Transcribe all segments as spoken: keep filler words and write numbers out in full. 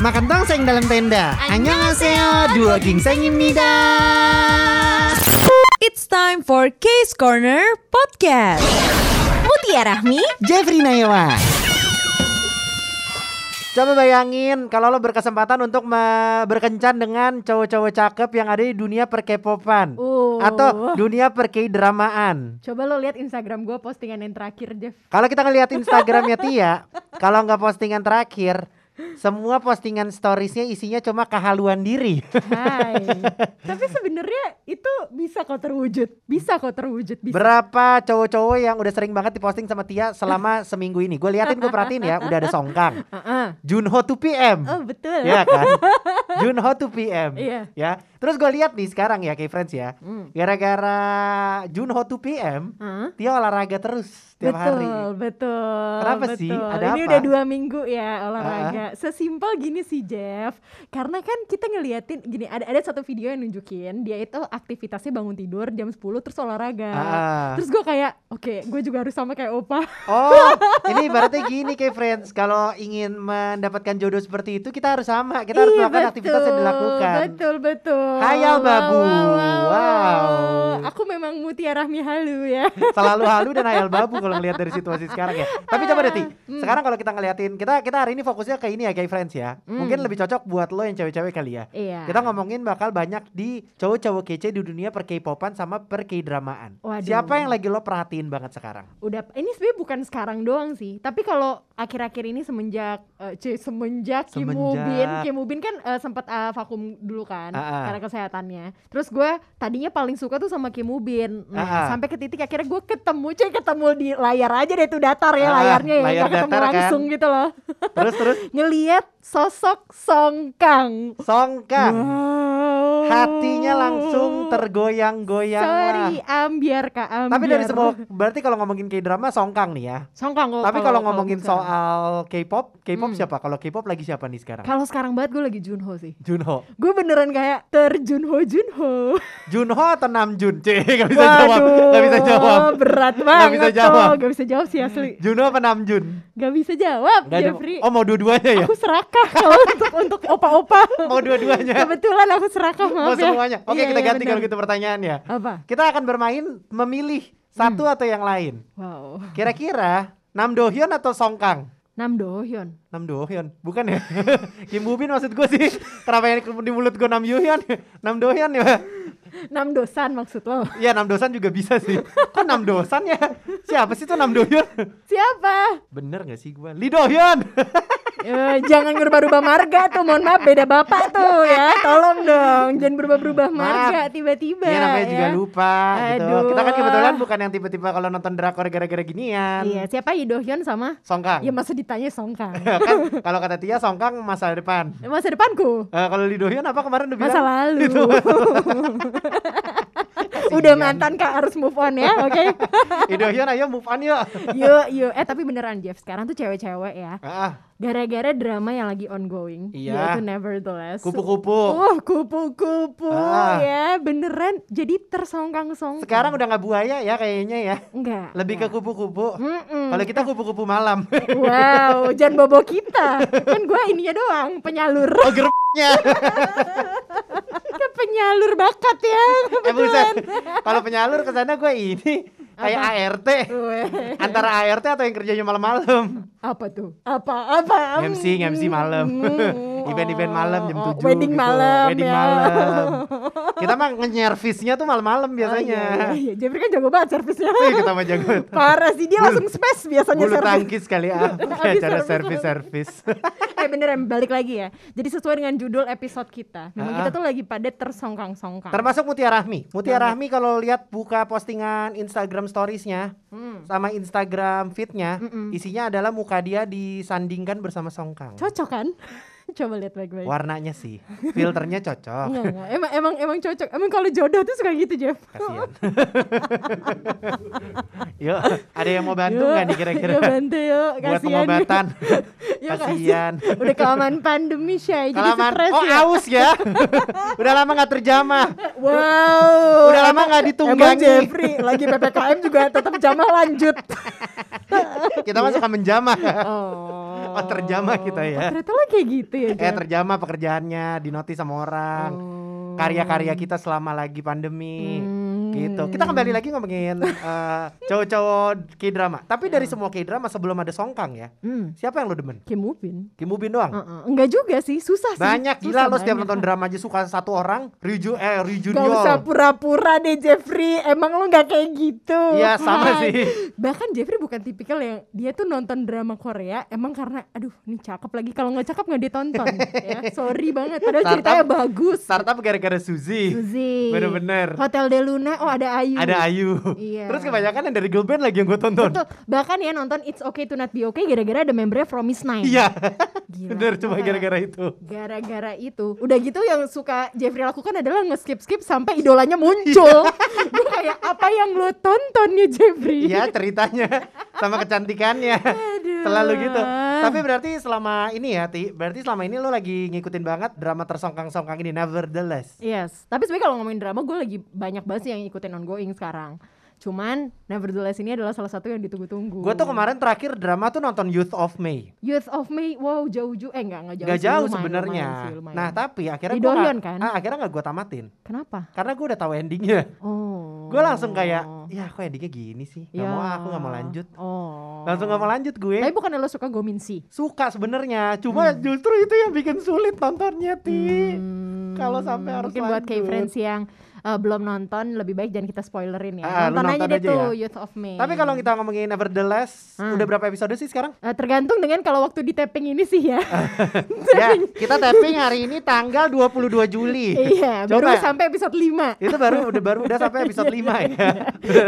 makan tongseng dalam tenda. Annyeonghaseyo, duo gingsengimnida. It's time for Case Corner Podcast. Mutia Rahmi, Jeffrey Naiwan. Coba bayangin kalau lo berkesempatan untuk me- berkencan dengan cowok-cowok cakep yang ada di dunia per K-popan uh. atau dunia per K-dramaan. Coba lo lihat Instagram gue postingan yang terakhir, Jeff. Kalau kita ngelihat Instagramnya Tia, kalau nggak postingan terakhir, semua postingan storiesnya isinya cuma kehaluan diri. Hai. Tapi sebenarnya itu bisa kok terwujud. Bisa kok terwujud bisa. Berapa cowok-cowok yang udah sering banget diposting sama Tia selama seminggu ini. Gue liatin, gue perhatiin ya. Udah ada Song Kang, Junho two P M. Oh betul. Iya kan, Junho two P M. Iya. Ya. Terus gue lihat nih sekarang ya, K-Friends ya, mm. gara-gara Junho two P M, huh? Tia olahraga terus tiap betul, hari. Betul, betul. Kenapa betul. sih? Ada Ini apa? Udah dua minggu ya olahraga. Uh. Sesimpel gini sih, Jeff. Karena kan kita ngeliatin gini, ada ada satu video yang nunjukin dia itu aktivitasnya bangun tidur jam sepuluh terus olahraga. Uh. Terus gue kayak, oke, okay, gue juga harus sama kayak Opa. Oh, ini berarti gini K-Friends, kalau ingin mendapatkan jodoh seperti itu kita harus sama, kita harus Ih, melakukan betul, aktivitas yang dilakukan. Betul, betul. Hayal babu, wow, wow, wow. wow. Aku memang Mutia Rahmi halu ya. Selalu halu dan hayal babu kalau ngelihat dari situasi sekarang ya. Tapi coba deh Ti, mm. sekarang kalau kita ngeliatin, kita kita hari ini fokusnya ke ini ya, kayak friends ya. Mm. Mungkin lebih cocok buat lo yang cewek-cewek kali ya. Iya. Kita ngomongin bakal banyak di cowok-cowok kece di dunia per K-popan sama per K-dramaan. Waduh. Siapa yang lagi lo perhatiin banget sekarang? Udah, ini sebenarnya bukan sekarang doang sih. Tapi kalau akhir-akhir ini semenjak uh, c- semenjak Kim Woo-bin, Kim Woo-bin kan uh, sempat uh, vakum dulu kan. Uh-uh. Karena kesehatannya. Terus gue tadinya paling suka tuh sama Kim Woo-bin. Nah, uh-huh. sampai ke titik akhirnya gue ketemu, cuy, ketemu di layar aja deh tuh, datar ya uh, layarnya ya, layar gak ketemu datar, langsung kan? Gitu loh. Terus terus ngelihat sosok Song Kang. Song Kang. Wow. Hatinya langsung tergoyang-goyang. Sorry, ambiar Kak, ambiar. Tapi dari semua, berarti kalau ngomongin K-drama Song Kang nih ya. Song Kang. Tapi kalau ngomongin kalo soal K-pop, K-pop hmm. siapa? Kalau K-pop lagi siapa nih sekarang? Kalau sekarang banget gue lagi Junho sih. Junho. Gue beneran kayak terjunho Junho. Junho atau Namjoon? Cih, gak bisa Waduh, jawab. Gak bisa jawab. Berat banget. Gak bisa jawab. Toh. Gak bisa jawab sih asli. Junho apa Namjoon? Gak bisa jawab. Gak Jeffrey. J- oh mau dua-duanya ya? Aku serakah kalau untuk untuk opa-opa. Mau dua-duanya. Kebetulan aku serakah, maaf ya. Mau semuanya. Oke, iya, kita iya, ganti bener. Kalau gitu pertanyaannya. Apa? Kita akan bermain memilih satu hmm. atau yang lain. Wow. Kira-kira Namdohyeon atau Song Kang? Namdohyeon. Namdohyeon, bukan ya? Kim Woo-bin maksud gue sih. Kenapa yang di mulut gue Namdohyeon? Namdohyeon ya. Namdosan maksud lo? Iya, Namdosan juga bisa sih. Kok Namdosan ya? Siapa sih tuh Namdohyeon? Siapa? Bener nggak sih gue? Lee Dohyeon. uh, jangan berubah-ubah marga tuh, mohon maaf beda bapak tuh ya, tolong dong. Jangan berubah-ubah marga maaf. Tiba-tiba. Iya, namanya ya. Juga lupa. Aduh. Gitu. Kita kan kebetulan bukan yang tiba-tiba kalau nonton drakor gara-gara ginian. Iya, siapa Lee Dohyeon sama? Song Kang. Ya masa ditanya Song Kang. Kan kalau kata Tia Song Kang masa depan. Masa depanku. Uh, kalau Lee Dohyeon apa kemarin udah bilang? Masa lalu. Gitu. Udah mantan Kak, harus move on ya, oke? Okay? Lee Dohyeon ayo move on yuk. Yuk, yuk. Eh tapi beneran Jeff, sekarang tuh cewek-cewek ya. Ah. Gara-gara drama yang lagi ongoing, iya. yaitu Nevertheless. Kupu-kupu. Uh, kupu-kupu ah. ya, beneran jadi tersongkang-songkang. Sekarang udah gak buaya ya kayaknya ya. Enggak. Lebih enggak. Ke kupu-kupu. Kalau kita kupu-kupu malam. Wow, jangan bobo kita. Kan gue ininya doang, penyalur. Oh gerbnya. Penyalur bakat ya. Eh buset, kalau penyalur kesana gue ini kayak apa? A R T. Uwe. Antara A R T atau yang kerjanya malam-malam. Apa tuh? Apa? Apa? M C, M C malam. Mm. Event-event malam jam tujuh. Wedding gitu. malam. Wedding ya. malam. Kita mah nge-servisnya tuh malam-malam biasanya. Oh, iya, iya. Jeffrey kan jago banget servisnya. Iya, kita mah jago. Parah sih, dia langsung space biasanya servis. Bulu tangkis kali ah. Kayak cara servis-servis. Eh beneran balik lagi ya. Jadi sesuai dengan judul episode kita. Memang uh-huh. kita tuh lagi pada tersongkang-songkang. Termasuk Mutia Rahmi. Mutia Banyak. Rahmi kalau lihat buka postingan Instagram storiesnya hmm. sama Instagram feednya, Mm-mm. isinya adalah muka dia disandingkan bersama Song Kang. Cocok kan? Coba lihat baik-baik. Warnanya sih, filternya cocok. Enggak, enggak. Emang emang emang cocok. Emang kalau jodoh tuh suka gitu, Jeff. Kasian. Yuk, ada yang mau bantu enggak nih kira-kira? Yuk bantu yuk. Kasian. Buat pengobatan. Yuk, kasian. Udah kelamaan pandemi Shay, jadi stres. Oh, ya. Aus ya. Udah lama enggak terjamah. Wow. Udah lama enggak ditunggangi. Jeffrey lagi P P K M juga tetap jamah lanjut. Kita mah suka menjamah. Oh. Oh, terjamah kita ya. Oh, ternyata lo kayak gitu ya. Eh terjamah pekerjaannya, dinotis sama orang. Oh. Karya-karya kita selama lagi pandemi. Hmm. Gitu. Kita kembali lagi ngomongin uh, cowok-cowok K-drama. Tapi dari semua K-drama sebelum ada Song Kang ya. Hmm. Siapa yang lo demen? Kim Woo-bin. Kim Woo-bin doang. Uh-uh. Enggak juga sih, susah sih. Banyak gila, susah lo setiap banyak. Nonton drama aja suka satu orang. Ryu eh Ryu Junior. Gak usah pura-pura deh Jeffrey. Emang lo gak kayak gitu. Iya, sama sih. Bahkan Jeffrey bukan tipikal yang dia tuh nonton drama Korea emang karena aduh ini cakep lagi, kalau nggak cakep nggak ditonton. Ya sorry banget, padahal startup, ceritanya bagus. Startup gara-gara Suzy. Suzy. Bener-bener. Hotel de Luna, oh ada Ayu. Ada Ayu. Iya. Terus kebanyakan yang dari girl band lagi yang gue tonton. Betul. Bahkan ya nonton It's Okay to Not Be Okay gara-gara ada membernya Promise Nine. Iya. Gila. Bener, cuma gara-gara itu. Gara-gara itu. Udah gitu yang suka Jeffrey lakukan adalah nge-skip-skip sampai idolanya muncul. Gue kayak apa yang lo tontonnya Jeffrey? Iya ceritanya sama kecantikannya. Aduh. Selalu gitu. Tapi berarti selama ini ya Ti, berarti selama ini lo lagi ngikutin banget drama tersongkang-songkang ini, Nevertheless. Yes. Tapi sebenarnya kalau ngomongin drama gue lagi banyak banget sih yang ngikutin ongoing sekarang. Cuman Nevertheless ini adalah salah satu yang ditunggu-tunggu. Gue tuh kemarin terakhir drama tuh nonton Youth of May. Youth of May, wow jauh juga, eh nggak nggak jauh. Nggak jauh sebenarnya. Nah tapi akhirnya gue kan? ah, akhirnya nggak gue tamatin. Kenapa? Karena gue udah tahu endingnya. Oh. Gue langsung kayak, ya kok endingnya gini sih. Gak ya. mau aku nggak mau lanjut. Oh. Langsung nggak mau lanjut gue. Tapi bukan lo suka Gomin sih? Suka sebenarnya. Cuma hmm. justru itu yang bikin sulit nontonnya Ti. Hmm. Kalau sampai harus mungkin lanjut. Buat kayak friends yang Uh, belum nonton, lebih baik jangan kita spoilerin ya. Ah, nonton, nonton aja deh tuh ya? Youth of May. Tapi kalau kita ngomongin Nevertheless, hmm. udah berapa episode sih sekarang? Uh, tergantung dengan kalau waktu di taping ini sih ya. Ya kita taping hari ini tanggal dua puluh dua Juli. Iya, baru ya? Sampai episode lima. Itu baru udah baru udah sampai episode lima ya.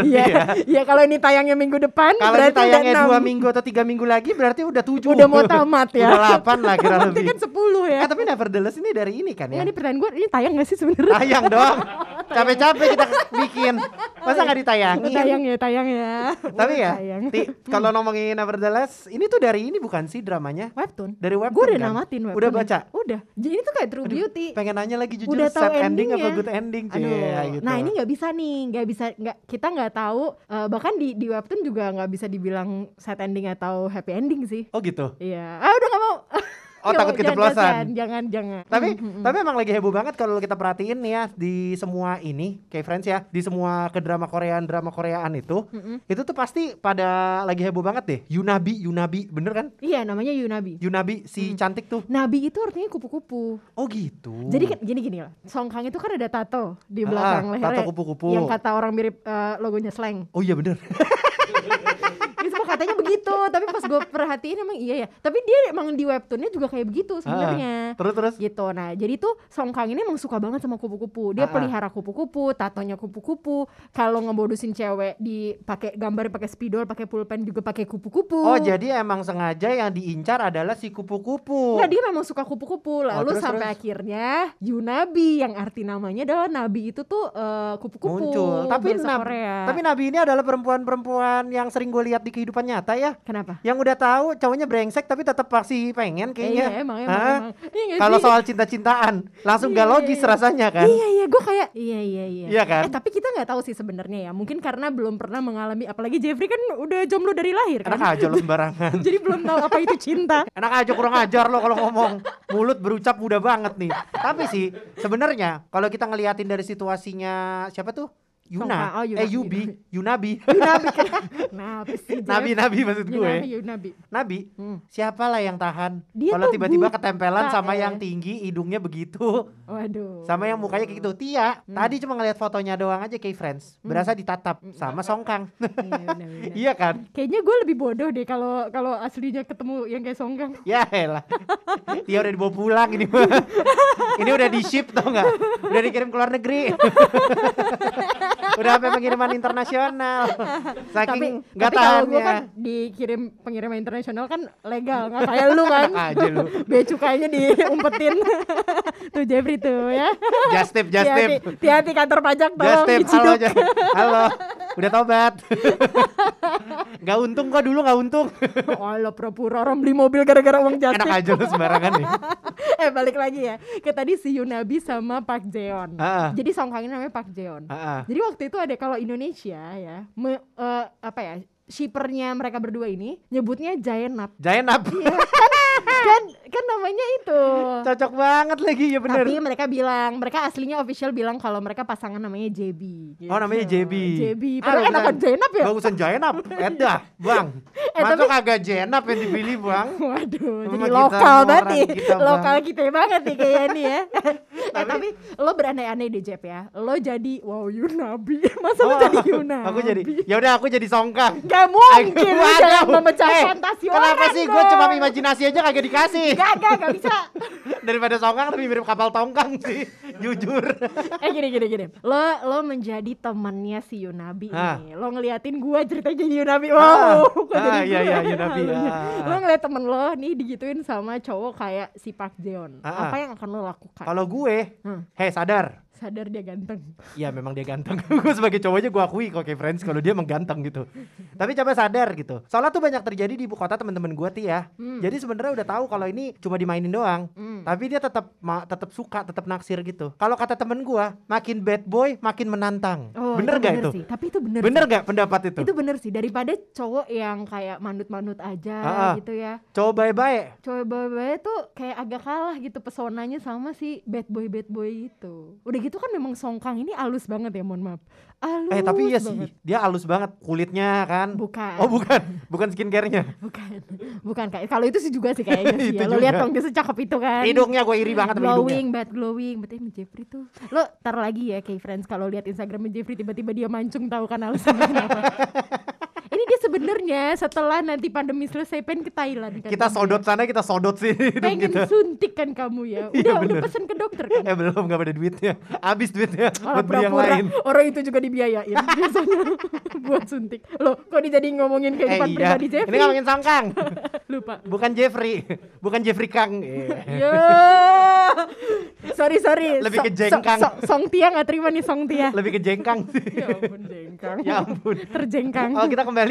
Iya. Iya, kalau ini tayangnya minggu depan, kalau ini tayangnya dua minggu atau tiga minggu lagi berarti udah tujuh. Udah mau tamat ya. Udah delapan lah kira-kira. Berarti kan sepuluh ya. Eh, tapi Nevertheless ini dari ini kan ya. Ini pertanyaan gue, ini tayang enggak sih sebenarnya? Tayang dong. Capek-capek kita bikin, masa gak ditayangin? Tayang ya, tayang ya. Tapi ya, kalau ngomongin Nevertheless, ini tuh dari ini bukan sih dramanya? Webtoon. Dari webtoon. Gue udah kan? namatin webtoon. Udah baca? Udah. Jadi ini tuh kayak True Aduh, Beauty. Pengen nanya lagi jujur, udah sad ending apa good ending? Aduh. Ya, gitu. Nah ini nggak bisa nih, nggak bisa, nggak kita nggak tahu. Uh, bahkan di di webtoon juga nggak bisa dibilang sad ending atau happy ending sih. Oh gitu? Iya. Ah udah nggak mau. Oh yo, takut keceplosan. Jangan, jangan. Tapi mm-hmm. tapi emang lagi heboh banget kalau kita perhatiin nih ya di semua ini, kayak friends ya, di semua ke drama Koreaan, drama Koreaan itu, mm-hmm. itu tuh pasti pada lagi heboh banget deh. Yoo Na-bi, Yoo Na-bi, bener kan? Iya, namanya Yoo Na-bi. Yoo Na-bi si mm. cantik tuh. Nabi itu artinya kupu-kupu. Oh gitu. Jadi gini-gini lah. Song Kang itu kan ada tato di belakang ah, lehernya. Tato kupu-kupu. Yang kata orang mirip uh, logonya Slang. Oh iya bener. Katanya begitu, tapi pas gue perhatiin emang iya ya. Tapi dia emang di webtoonnya juga kayak begitu sebenarnya. Terus-terus gitu. Nah jadi tuh Song Kang ini emang suka banget sama kupu-kupu. Dia A-a. pelihara kupu-kupu, tatonya kupu-kupu. Kalau ngebodosin cewek dipakai gambar, pakai spidol, pakai pulpen juga pakai kupu-kupu. Oh jadi emang sengaja yang diincar adalah si kupu-kupu. Nah dia memang suka kupu-kupu. Lalu oh, terus, sampai terus. akhirnya Yoo Na-bi yang arti namanya adalah Nabi itu tuh uh, kupu-kupu. Muncul. Tapi Nabi, tapi Nabi ini adalah perempuan-perempuan yang sering gue lihat di kehidupan nyata ya. Kenapa? Yang udah tahu cowoknya brengsek tapi tetap pasti pengen kayaknya. Iya, emang emang. emang. Iya, kalau soal cinta-cintaan langsung iya, gak logis iya, rasanya kan. Iya iya, gue kayak iya iya iya. Iya kan? Eh, tapi kita nggak tahu sih sebenarnya ya. Mungkin karena belum pernah mengalami. Apalagi Jeffrey kan udah jomblo dari lahir kan. Enak aja lo sembarangan. Jadi belum tahu apa itu cinta. Enak aja kurang ajar lo kalau ngomong. Mulut berucap muda banget nih. Tapi sih sebenarnya kalau kita ngeliatin dari situasinya siapa tuh? Yuna, oh, eh Yubi, Yoo Na-bi, Yoo Na-bi, Nabi, Nabi, Nabi maksud gue, Yoo Na-bi, Nabi, hmm. siapalah yang tahan kalau tiba-tiba ketempelan sama eh. yang tinggi hidungnya begitu, waduh, sama yang mukanya kayak gitu. Tia, hmm. tadi cuma ngeliat fotonya doang aja kayak friends, hmm. berasa ditatap sama Song Kang, iya kan? Kayaknya gue lebih bodoh deh kalau kalau aslinya ketemu yang kayak Song Kang. Ya elah, Tia udah dibawa pulang ini, ini udah di ship tau nggak? Udah dikirim ke luar negeri. Udah sampai pengiriman internasional. Saking tapi, tapi kalau gue kan dikirim pengiriman internasional kan legal. Gak kayak lu kan aja lu. Bea cukainya diumpetin. Tuh Jeffrey tuh ya. Just tip, just tip. Hati-hati kantor pajak tolong diciduk. Halo, udah tobat. Gak untung kok, dulu gak untung. Oh lo pura-pura orang beli mobil gara-gara uang just tip. Enak aja lu sembarangan nih. Eh balik lagi ya ke tadi si Yoo Na-bi sama Park Jae-eon. A-a. Jadi Song Kang ini namanya Park Jae-eon. A-a. Jadi waktu itu ada kalau Indonesia ya me, uh, apa ya shippernya mereka berdua ini nyebutnya Jaenap. Jaenap. Iya. Kan kan namanya itu. Cocok banget lagi ya benar. Tapi mereka bilang, mereka aslinya official bilang kalau mereka pasangan namanya J B. Gitu. Oh, namanya J B. J B. Tapi ah, enakan Jaenap ya? Bagusan Jaenap. Edah, Bang. Eh, masuk tapi... agak Jaenap yang dipilih, Bang. Waduh, memang jadi lokal banget nih. Lokal kita banget nih kayaknya nih ya. Tapi... Eh, tapi lo berandai-andai deh, Jep ya. Lo jadi wow Yoo Na-bi. Masa lo oh, jadi Yoo Na-bi? Aku jadi. Ya udah aku jadi Song Kang. Gak mungkin aku, jangan memecah hey, fantasi orang. Kenapa sih gue cuma imajinasi aja kagak dikasih? Gak, gak, gak bisa. Daripada Song Kang lebih mirip kapal tongkang sih, jujur. Eh gini, gini, gini. Lo lo menjadi temannya si Yoo Na-bi nih. Lo ngeliatin gue ceritanya jadi Yoo Na-bi. Wow, gue jadi Yoo Na-bi. Iya, Yoo Na-bi. Lo ngeliat temen lo nih digituin sama cowok kayak si Park Jae-eon. Apa yang akan lo lakukan? Kalau gue, hmm. hei sadar. Sadar dia ganteng. Iya memang dia ganteng. Gue sebagai cowoknya gue akui kok kayak friends kalau dia mengganteng gitu. Tapi coba sadar gitu. Soalnya tuh banyak terjadi di ibu kota teman-teman gue ti ya. Hmm. Jadi sebenarnya udah tahu kalau ini cuma dimainin doang. Hmm. Tapi dia tetap ma- tetap suka, tetap naksir gitu. Kalau kata temen gue, makin bad boy makin menantang. Oh, bener nggak itu? Bener itu? Tapi itu bener. Bener nggak pendapat itu? Itu bener sih. Daripada cowok yang kayak manut-manut aja ah, gitu ya. Cowok baik-baik. Cowok baik-baik tuh kayak agak kalah gitu pesonanya sama si bad boy bad boy itu. Udah gitu. Itu kan memang Song Kang ini alus banget ya, mohon maaf. Alus eh tapi iya banget. Sih, dia alus banget kulitnya kan. Bukan. Oh bukan, bukan skincare-nya. Bukan, bukan kayak kalau itu sih juga sih kayaknya sih ya. Lo lihat dong dia secakep itu kan. Hidungnya gue iri banget sama hidungnya. Glowing, bad glowing, betul nih Jeffrey tuh. Lo tar lagi ya kayak friends kalau lihat Instagramnya Jeffrey tiba-tiba dia mancung tahu kan alusnya kenapa. Ini dia sebenarnya setelah nanti pandemi selesai pengen ke Thailand kan. Kita sodot sana, kita sodot sini. Pengen kita suntik kan kamu ya. Udah iya, udah pesen ke dokter kan. Eh belum, gak ada duitnya. Abis duitnya buat beli yang lain. Orang itu juga dibiayain biasanya buat suntik. Loh, kok dijadiin ngomongin kehidupan eh, iya. pribadi Jeffrey? Ini ngomongin Song Kang. Lupa. Bukan Jeffrey, bukan Jeffrey Kang. Yo. Sorry, sorry. Lebih so, ke Jengkang. So, so, Song Tia gak terima nih Song Tia. Lebih ke Jengkang sih. Ya ampun Jengkang. Ya ampun. Terjengkang. Oh, kita kembali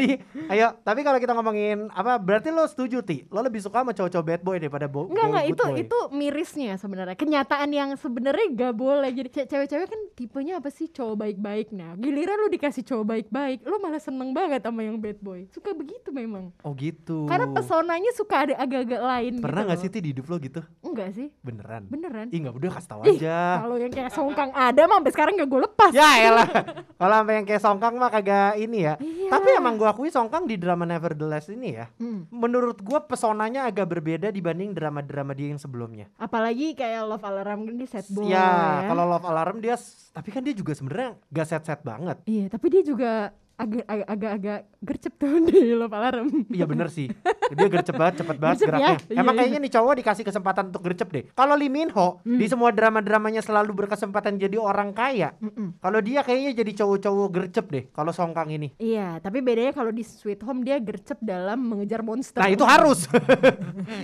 ayo, tapi kalau kita ngomongin apa, berarti lo setuju ti? Lo lebih suka sama cowok-cowok bad boy daripada bo- Nggak, boy, good itu, boy? Enggak, itu mirisnya sebenarnya. Kenyataan yang sebenarnya gak boleh. Jadi ce- cewek-cewek kan tipenya apa sih, cowok baik-baik. Nah, giliran lo dikasih cowok baik-baik, lo malah seneng banget sama yang bad boy. Suka begitu memang. Oh gitu. Karena pesonanya suka ada agak-agak lain. Pernah gitu nggak sih ti di hidup lo gitu? Enggak sih. Beneran? Beneran. Ih nggak, udah kasih tau Ih, aja. Kalau yang kayak Song Kang ada mah sampai sekarang nggak gue lepas. Ya elah. Kalau sampai yang kayak Song Kang mah kagak ini ya. Iya. Tapi emang gue akui Song Kang di drama Nevertheless ini ya hmm. menurut gue pesonanya agak berbeda dibanding drama-drama dia yang sebelumnya. Apalagi kayak Love Alarm ini sad boy ya, ya. Kalau Love Alarm dia, tapi kan dia juga sebenarnya gak sad-sad banget. Iya tapi dia juga agak-agak gercep tuh di Love Alarm. Iya bener sih. Dia gercep banget, cepet banget gercep geraknya ya? Emang iya, kayaknya iya. nih cowok dikasih kesempatan untuk gercep deh. Kalau Lee Minho hmm. di semua drama-dramanya selalu berkesempatan jadi orang kaya. Kalau dia kayaknya jadi cowok-cowok gercep deh kalau Song Kang ini. Iya tapi bedanya kalau di Sweet Home dia gercep dalam mengejar monster. Nah itu harus.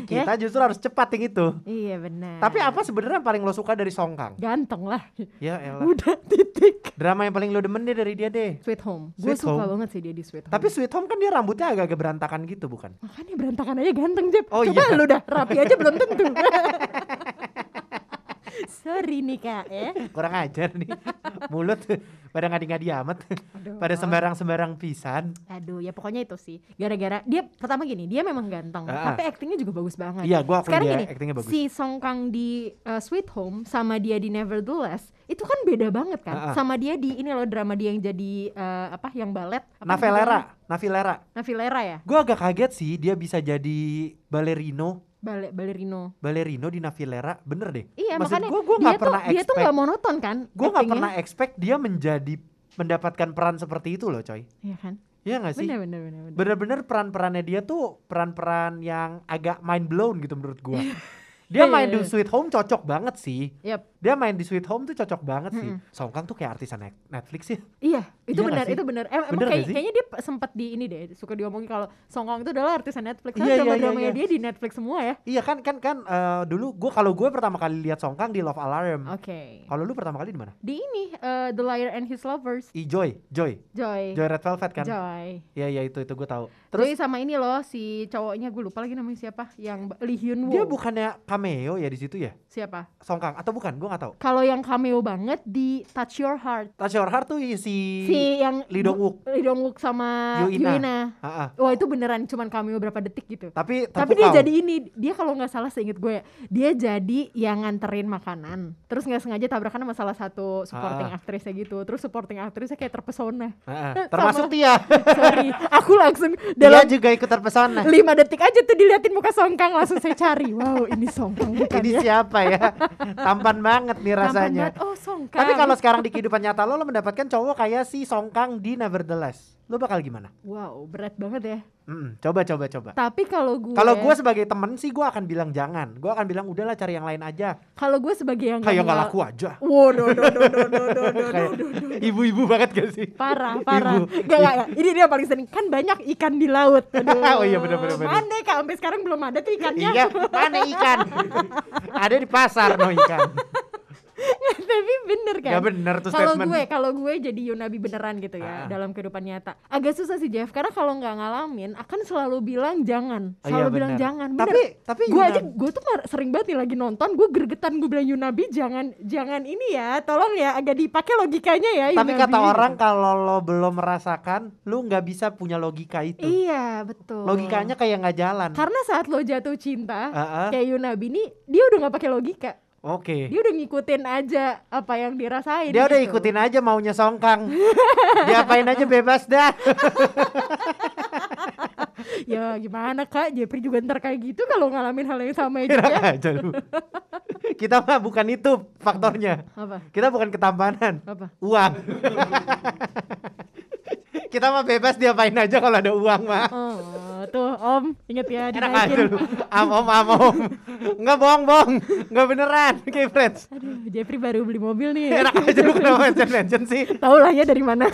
Kita justru harus cepat yang itu. Iya benar. Tapi apa sebenarnya paling lo suka dari Song Kang? Ganteng lah. Ya elah. Udah titik. Drama yang paling lo demen deh dari dia deh Sweet Home. Gue suka Home. Banget sih dia di Sweet Home. Tapi Sweet Home kan dia rambutnya agak-agak berantakan gitu bukan? Makanya berantakan aja ganteng Jep. Oh, coba iya. lu dah rapi aja belum tentu. Sorry nih kak ya. Kurang ajar nih. Mulut pada ngadi-ngadi amat. Aduh. Pada sembarang-sembarang pisan. Aduh ya pokoknya itu sih. Gara-gara dia pertama gini, dia memang ganteng uh-huh. tapi aktingnya juga bagus banget. Iya gua akui dia aktingnya bagus. Si Song Kang di uh, Sweet Home sama dia di Nevertheless itu kan beda banget kan uh-uh. sama dia di ini loh drama dia yang jadi uh, apa yang balet Navillera Navillera Navillera ya. Gue agak kaget sih dia bisa jadi balerino Bale, balerino balerino di Navillera. Bener deh. Iya maksud makanya gua, gua dia, gak tuh, dia tuh gak monoton kan. Gue gak pernah expect dia menjadi mendapatkan peran seperti itu loh coy. Iya kan. Iya gak sih? Bener, bener, bener, bener. Bener-bener peran-perannya dia tuh peran-peran yang agak mind blown gitu menurut gue. Dia yeah, main yeah, yeah. di Sweet Home cocok banget sih. Yep. Dia main di Sweet Home tuh cocok banget mm-hmm. sih. Song Kang tuh kayak artis Netflix sih. Iya, itu iya benar, itu benar. Em, benar emang kayak, kayaknya dia sempat di ini deh, suka diomongin kalau Song Kang itu adalah artis Netflix. Iya, drama dramanya iya, iya. dia di Netflix semua ya. Iya kan kan kan uh, dulu gue kalau gue pertama kali lihat Song Kang di Love Alarm. Oke. Okay. Kalau lu pertama kali di mana? Di ini uh, The Liar and His Lovers. I Joy, Joy. Joy. Joy Red Velvet kan? Joy. Iya iya itu itu gue tahu. Terus Joy sama ini loh si cowoknya gue lupa lagi namanya siapa yang Lee Hyun Woo. Dia bukannya cameo ya di situ ya? Siapa? Song Kang atau bukan? Gue gue gak tahu. Kalau yang cameo banget di Touch Your Heart. Touch Your Heart tuh si, si yang Lee Dong Wook, Lee Dong Wook sama Yoo Na. Yoo Na. Wah itu beneran cuman cameo berapa detik gitu. Tapi tapi dia jadi ini, dia kalau nggak salah seinget gue ya, dia jadi yang nganterin makanan. Terus nggak sengaja tabrakan sama salah satu supporting aktrisnya gitu. Terus supporting aktrisnya kayak terpesona. Ha-ha. Termasuk dia. Sorry, aku langsung dalam. Dia juga ikut terpesona. lima detik aja tuh diliatin muka Song Kang langsung saya cari. Wow ini Song Kang bukan ini ya? Siapa ya? Tampan banget nih rasanya. Tampan banget. Oh Song Kang. Tapi kalau sekarang di kehidupan nyata lo, lo mendapatkan cowok kayak si Song Kang di Nevertheless, lo bakal gimana? Wow, berat banget ya. Mm, coba, coba, coba. Tapi kalau gue, kalau gue sebagai temen sih gue akan bilang jangan. Gue akan bilang udahlah cari yang lain aja. Kalau gue sebagai yang kayak nggak ngel... laku aja. Wow, do do do do do do do do. Ibu-ibu banget gak sih? Parah, parah. Gak, gak, gak. Ini dia paling sering kan banyak ikan di laut. Oh iya benar-benar. Mana kak? Sampai sekarang belum ada tuh ikannya. Iya, mana ikan? Ada di pasar no ikan. Nggak, tapi bener kan? Gak bener tuh kalo statement. Kalau gue, kalau gue jadi Yoo Na-bi beneran gitu ya, ah. dalam kehidupan nyata. Agak susah sih Jeff, karena kalau nggak ngalamin akan selalu bilang jangan, selalu oh, iya, bilang jangan. Bener. Tapi, tapi gue aja, gue tuh sering banget nih lagi nonton, gue gergetan gue bilang Yoo Na-bi jangan, jangan ini ya, tolong ya, agak dipakai logikanya ya. Tapi Yoo Na-bi kata orang kalau lo belum merasakan, lo nggak bisa punya logika itu. Iya betul. Logikanya kayak nggak jalan. Karena saat lo jatuh cinta, uh-uh. kayak Yoo Na-bi nih, dia udah nggak pakai logika. Oke. Dia udah ngikutin aja apa yang dirasain. Dia gitu. Udah ikutin aja maunya Song Kang. Diapain aja bebas dah. Ya gimana kak, Jeffrey juga ntar kayak gitu kalau ngalamin hal yang sama aja. aja Kita mah bukan itu faktornya. Apa? Kita bukan ketampanan. Apa? Uang. Kita mah bebas diapain aja kalau ada uang mah. Oh, tuh om inget ya dinaikin. Am om am om. Enggak bohong bohong. Enggak beneran. Kayak friends. Aduh, Jeffrey baru beli mobil nih. Enak aja lu kenapa mention-mention sih. Tahu lah ya dari mana.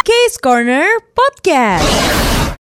Case Corner Podcast.